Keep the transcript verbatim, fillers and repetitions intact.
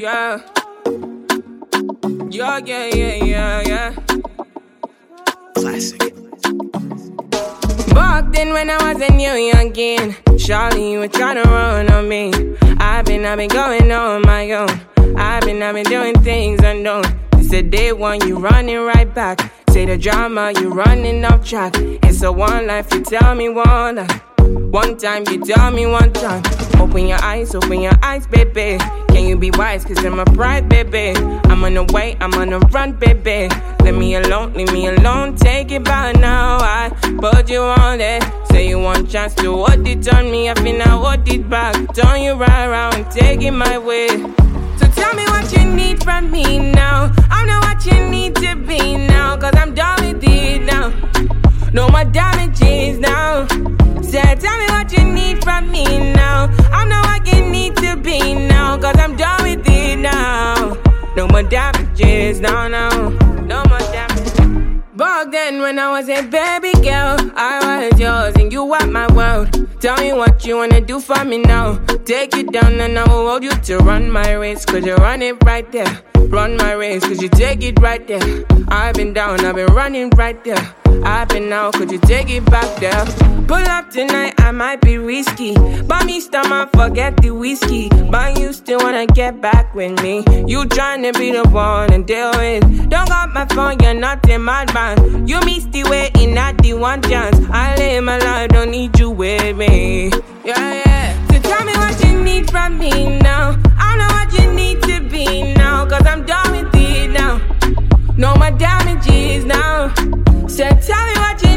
yeah. Yeah, yeah, yeah, yeah, yeah. Classic. Back then when I was a new youngin', surely you were tryna run on me. I've been, I've been going on my own. I've been, I've been doing things unknown. It's the day one, you running right back. Say the drama, you running off track. It's a one life, you tell me one life. One time, you tell me one time. Open your eyes, open your eyes, baby. Can you be wise, cause I'm a pride, baby. I'm on the way, I'm on the run, baby. Let me alone, leave me alone, take it back now. I put you on it. Say you want chance to hold it on me. I finna hold it back, turn you right around, take it my way. So tell me what you need from me now. I know what you need to be now, cause I'm done with it now. No more damages now. Say, tell me what you need from me now. I know what you need to be now, cause I'm done with it now. No more damages, no, no. No more damages. Back then when I was a baby girl, I was yours and you were my world. Tell me what you wanna do for me now. Take you down and I will hold you to run my race, cause you run it right there. Run my race, cause you take it right there. I've been down, I've been running right there. I've been out, could you take it back there? Pull up tonight, I might be risky. Buy me stomach, forget the whiskey. But you still wanna get back with me. You tryna be the one and deal with. Don't got my phone, you're not a madman. You missed the way, in not the one chance. I live my life, don't need you with me. Yeah, yeah. So tell me what you need from me now. I know what you need to be now, cause I'm done with it now. No more damages now. So tell me what you